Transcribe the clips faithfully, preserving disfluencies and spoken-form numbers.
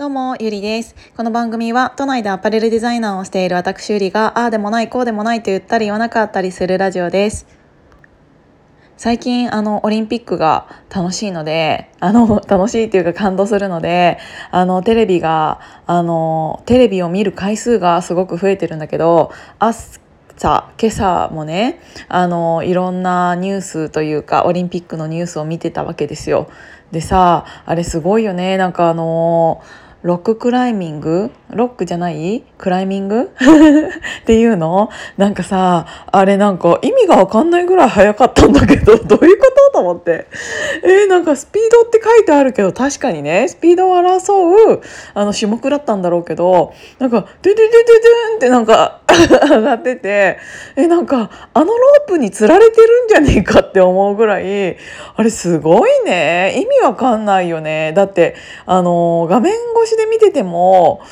どうもゆりです。この番組は都内でアパレルデザイナーをしている私ゆりがああでもないこうでもないと言ったり言わなかったりするラジオです。最近あのオリンピックが楽しいのであの楽しいというか感動するのであのテレビがあのテレビを見る回数がすごく増えてるんだけど、あさ今朝もねあのいろんなニュースというかオリンピックのニュースを見てたわけですよ。でさあれすごいよね。なんかあのロッククライミングロックじゃないクライミングっていうのなんかさあれなんか意味がわかんないぐらい早かったんだけどどういうことと思ってえー、なんかスピードって書いてあるけど確かにねスピードを争うあの種目だったんだろうけどなんかドゥドゥドゥドゥドゥンってなんか上がっててえなんかあのロープにつられてるんじゃねえかって思うぐらいあれすごいね。意味わかんないよね。だってあの画面越しで見てても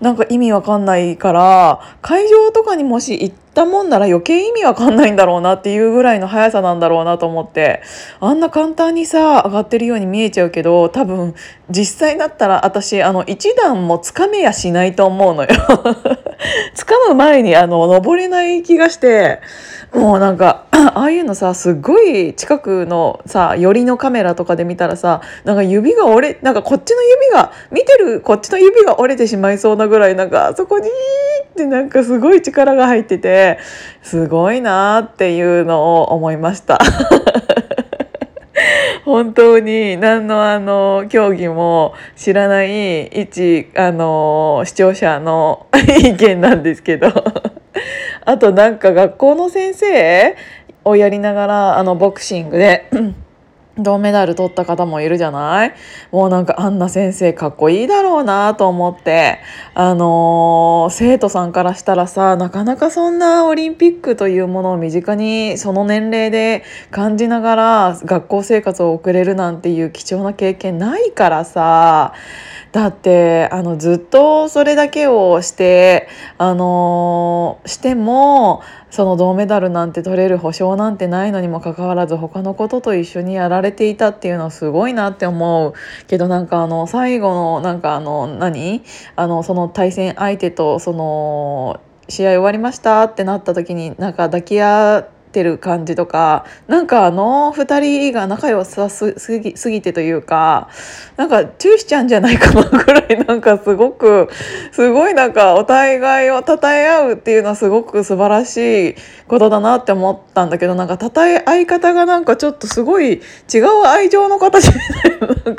なんか意味わかんないから会場とかにもし行ったもんなら余計意味わかんないんだろうなっていうぐらいの速さなんだろうなと思ってあんな簡単にさ上がってるように見えちゃうけど多分実際だったら私あの一段もつかめやしないと思うのよつかむ前にあの登れない気がしてもうなんかああいうのさすっごい近くのさ寄りのカメラとかで見たらさなんか指が折れなんかこっちの指が見てるこっちの指が折れてしまいそうなぐらいなんかあそこにってなんかすごい力が入っててすごいなっていうのを思いました本当に何のあの競技も知らない一あの視聴者の意見なんですけどあとなんか学校の先生をやりながらあのボクシングで銅メダル取った方もいるじゃない。もうなんかあんな先生かっこいいだろうなと思ってあのー、生徒さんからしたらさなかなかそんなオリンピックというものを身近にその年齢で感じながら学校生活を送れるなんていう貴重な経験ないからさだってあのずっとそれだけをしてあのー、してもその銅メダルなんて取れる保証なんてないのにもかかわらず他のことと一緒にやられていたっていうのはすごいなって思うけどなんかあの最後のなんかあの何あのその対戦相手とその試合終わりましたってなった時になんか抱き合っててる感じとかなんかあのふたりが仲良さすぎ、すぎてというかなんかチューしちゃうんじゃないかなぐらいなんかすごくすごいなんかお互いを称え合うっていうのはすごく素晴らしいことだなって思ったんだけどなんか称え合い方がなんかちょっとすごい違う愛情の形みたいななん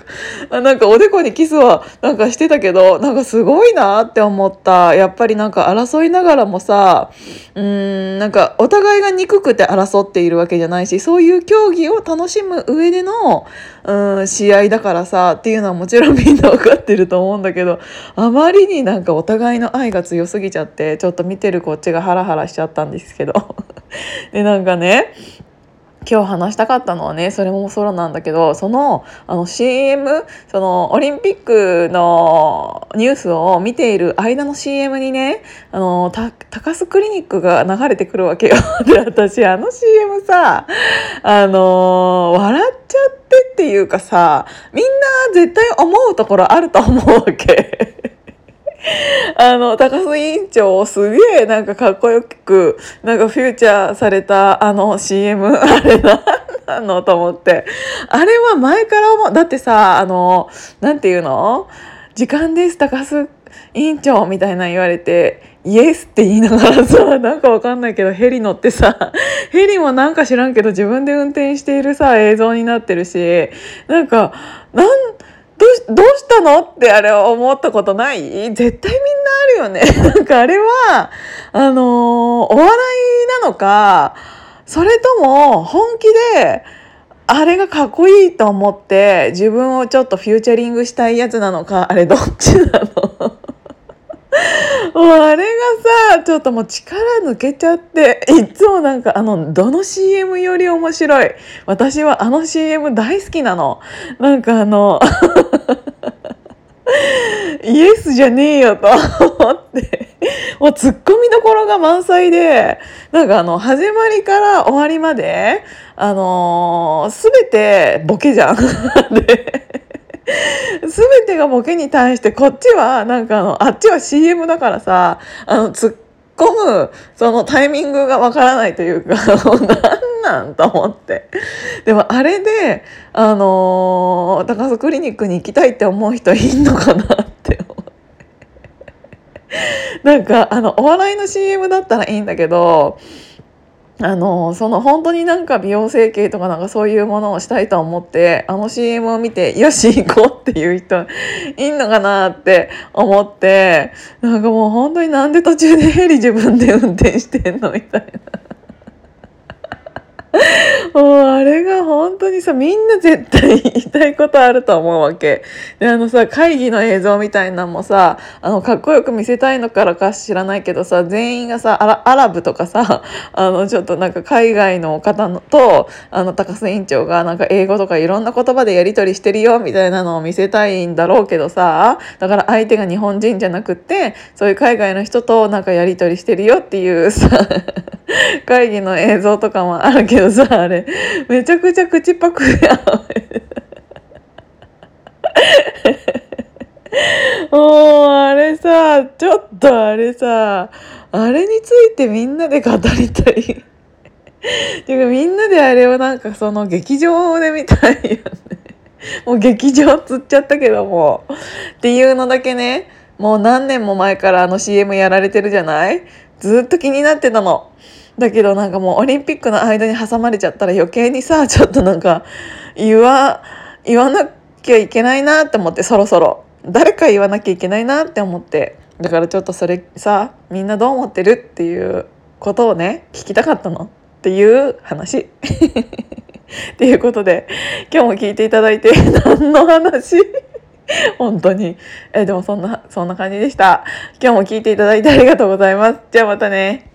か、なんかおでこにキスはなんかしてたけどなんかすごいなって思った。やっぱりなんか争いながらもさうーんなんかお互いが憎くて争っているわけじゃないしそういう競技を楽しむ上でのうん試合だからさっていうのはもちろんみんな分かってると思うんだけどあまりになんかお互いの愛が強すぎちゃってちょっと見てるこっちがハラハラしちゃったんですけどでなんかね今日話したかったのはねそれも空なんだけどその、 あの シーエム そのオリンピックのニュースを見ている間の シーエム にねあのた高須クリニックが流れてくるわけよで私あの シーエム さあの笑っちゃってっていうかさみんな絶対思うところあると思うわけあの高須委員長をすげえなんかかっこよくなんかフューチャーされたあの シーエム あれなんなのと思ってあれは前から思う。だってさあのなんていうの時間です高須委員長みたいな言われてイエスって言いながらさなんかわかんないけどヘリ乗ってさヘリもなんか知らんけど自分で運転しているさ映像になってるしなんかなんど う, どうしたのってあれ思ったことない?絶対みんなあるよねなんかあれはあのー、お笑いなのかそれとも本気であれがかっこいいと思って自分をちょっとフューチャリングしたいやつなのかあれどっちなのあれがさちょっともう力抜けちゃっていつもなんかあのどの シーエム より面白い私はあの シーエム 大好きなのなんかあのイエスじゃねえよと思ってもうツッコミどころが満載でなんかあの始まりから終わりまであのー、全てボケじゃんで全てがボケに対してこっちはなんかあのあっちは シーエム だからさ、あの突っ込むそのタイミングがわからないというかなんなんと思って、でもあれであの高須クリニックに行きたいって思う人いんのかなって思ってなんかあのお笑いの シーエム だったらいいんだけど、あのその本当になんか美容整形とかなんかそういうものをしたいと思ってあの シーエム を見てよし行こうっていう人いんのかなって思って、なんかもう本当になんで途中でヘリ自分で運転してんのみたいなもうあれが本当にさ、みんな絶対言いたいことあると思うわけで、あのさ会議の映像みたいなのもさ、あのかっこよく見せたいのからか知らないけどさ、全員がさ アラ、アラブとかさ、あのちょっとなんか海外の方のとあの高須院長がなんか英語とかいろんな言葉でやり取りしてるよみたいなのを見せたいんだろうけどさ、だから相手が日本人じゃなくってそういう海外の人となんかやり取りしてるよっていうさ会議の映像とかもあるけどさ、あれめちゃくちゃ口パクやもうあれさ、ちょっとあれさ、あれについてみんなで語りたいていうかみんなであれをなんかその劇場で見たいよね。もう劇場つっちゃったけどもっていうのだけね、もう何年も前からあの シーエム やられてるじゃない、ずっと気になってたのだけど、なんかもうオリンピックの間に挟まれちゃったら余計にさ、ちょっとなんか言わ、言わなきゃいけないなって思って、そろそろ誰か言わなきゃいけないなって思って、だからちょっとそれさ、みんなどう思ってるっていうことをね聞きたかったのっていう話っていうことで、今日も聞いていただいて何の話本当にえでもそんなそんな感じでした。今日も聞いていただいてありがとうございます。じゃあまたね。